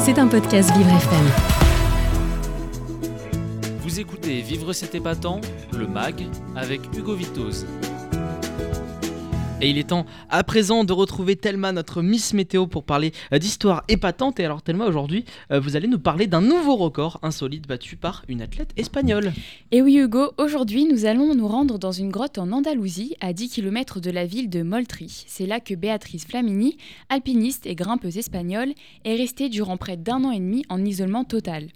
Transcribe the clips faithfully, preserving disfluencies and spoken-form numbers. C'est un podcast Vivre F M. Vous écoutez Vivre c'est épatant, le mag, avec Hugo Vitoz. Et il est temps à présent de retrouver Thelma, notre Miss Météo, pour parler d'histoires épatantes. Et alors Thelma, aujourd'hui, vous allez nous parler d'un nouveau record insolite battu par une athlète espagnole. Et oui Hugo, aujourd'hui nous allons nous rendre dans une grotte en Andalousie, à dix kilomètres de la ville de Moltri. C'est là que Beatriz Flamini, alpiniste et grimpeuse espagnole, est restée durant près d'un an et demi en isolement total.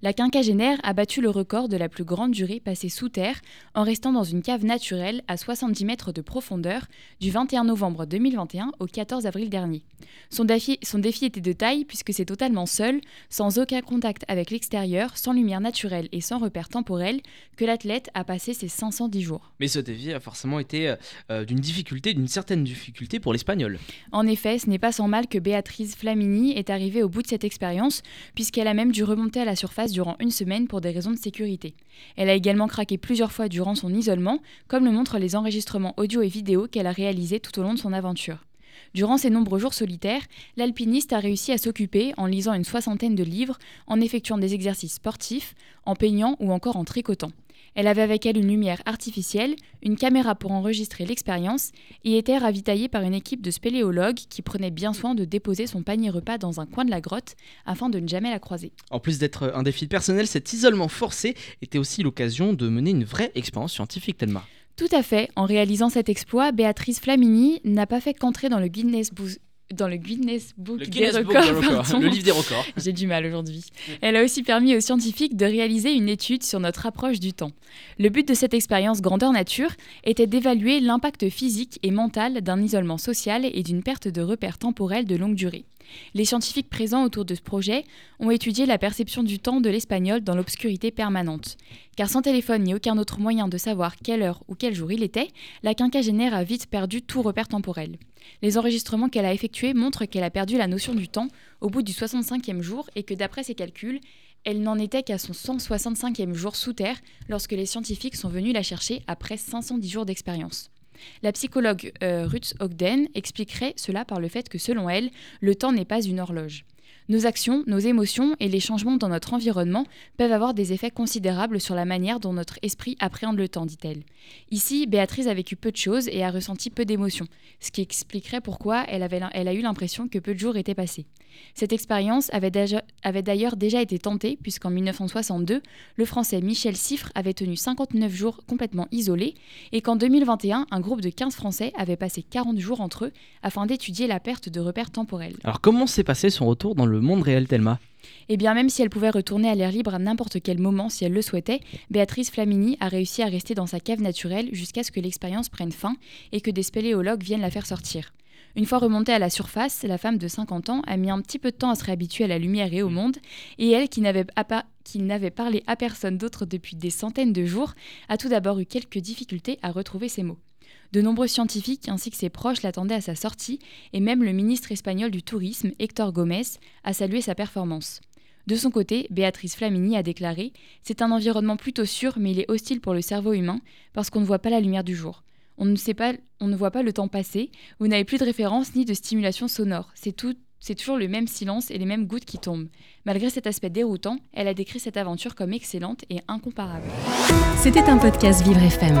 La quinquagénaire a battu le record de la plus grande durée passée sous terre en restant dans une cave naturelle à soixante-dix mètres de profondeur du vingt et un novembre deux mille vingt et un au quatorze avril dernier. Son défi, son défi était de taille puisque c'est totalement seul, sans aucun contact avec l'extérieur, sans lumière naturelle et sans repère temporel que l'athlète a passé ses cinq cent dix jours. Mais ce défi a forcément été euh, d'une difficulté, d'une certaine difficulté pour l'Espagnol. En effet, ce n'est pas sans mal que Beatriz Flamini est arrivée au bout de cette expérience puisqu'elle a même dû remonter à la surface durant une semaine pour des raisons de sécurité. Elle a également craqué plusieurs fois durant son isolement, comme le montrent les enregistrements audio et vidéo qu'elle a réalisés tout au long de son aventure. Durant ces nombreux jours solitaires, l'alpiniste a réussi à s'occuper en lisant une soixantaine de livres, en effectuant des exercices sportifs, en peignant ou encore en tricotant. Elle avait avec elle une lumière artificielle, une caméra pour enregistrer l'expérience et était ravitaillée par une équipe de spéléologues qui prenaient bien soin de déposer son panier repas dans un coin de la grotte afin de ne jamais la croiser. En plus d'être un défi personnel, cet isolement forcé était aussi l'occasion de mener une vraie expérience scientifique, Thelma. Tout à fait. En réalisant cet exploit, Beatriz Flamini n'a pas fait qu'entrer dans le Guinness Book. dans le Guinness Book, le Guinness des, Book records, des records, le livre des records. J'ai du mal aujourd'hui. Elle a aussi permis aux scientifiques de réaliser une étude sur notre approche du temps. Le but de cette expérience grandeur nature était d'évaluer l'impact physique et mental d'un isolement social et d'une perte de repères temporels de longue durée. Les scientifiques présents autour de ce projet ont étudié la perception du temps de l'Espagnol dans l'obscurité permanente. Car sans téléphone ni aucun autre moyen de savoir quelle heure ou quel jour il était, la quinquagénaire a vite perdu tout repère temporel. Les enregistrements qu'elle a effectués montrent qu'elle a perdu la notion du temps au bout du soixante-cinquième jour et que d'après ses calculs, elle n'en était qu'à son cent soixante-cinquième jour sous terre lorsque les scientifiques sont venus la chercher après cinq cent dix jours d'expérience. La psychologue euh, Ruth Ogden expliquerait cela par le fait que, selon elle, le temps n'est pas une horloge. Nos actions, nos émotions et les changements dans notre environnement peuvent avoir des effets considérables sur la manière dont notre esprit appréhende le temps, dit-elle. Ici, Béatrice a vécu peu de choses et a ressenti peu d'émotions, ce qui expliquerait pourquoi elle, avait, elle a eu l'impression que peu de jours étaient passés. Cette expérience avait, déjà, avait d'ailleurs déjà été tentée, puisqu'en dix-neuf cent soixante-deux, le Français Michel Siffre avait tenu cinquante-neuf jours complètement isolés, et qu'en deux mille vingt et un, un groupe de quinze Français avait passé quarante jours entre eux afin d'étudier la perte de repères temporels. Alors comment s'est passé son retour dans le monde réel, Thelma ? Eh bien, même si elle pouvait retourner à l'air libre à n'importe quel moment si elle le souhaitait, Beatriz Flamini a réussi à rester dans sa cave naturelle jusqu'à ce que l'expérience prenne fin et que des spéléologues viennent la faire sortir. Une fois remontée à la surface, la femme de cinquante ans a mis un petit peu de temps à se réhabituer à la lumière et au monde, et elle, qui n'avait, appa- qui n'avait parlé à personne d'autre depuis des centaines de jours, a tout d'abord eu quelques difficultés à retrouver ses mots. De nombreux scientifiques ainsi que ses proches l'attendaient à sa sortie, et même le ministre espagnol du Tourisme, Hector Gomez, a salué sa performance. De son côté, Beatriz Flamini a déclaré « C'est un environnement plutôt sûr, mais il est hostile pour le cerveau humain parce qu'on ne voit pas la lumière du jour. On ne sait pas, on ne voit pas le temps passer, vous n'avez plus de référence ni de stimulation sonore. C'est tout, c'est toujours le même silence et les mêmes gouttes qui tombent. » Malgré cet aspect déroutant, elle a décrit cette aventure comme excellente et incomparable. C'était un podcast Vivre F M.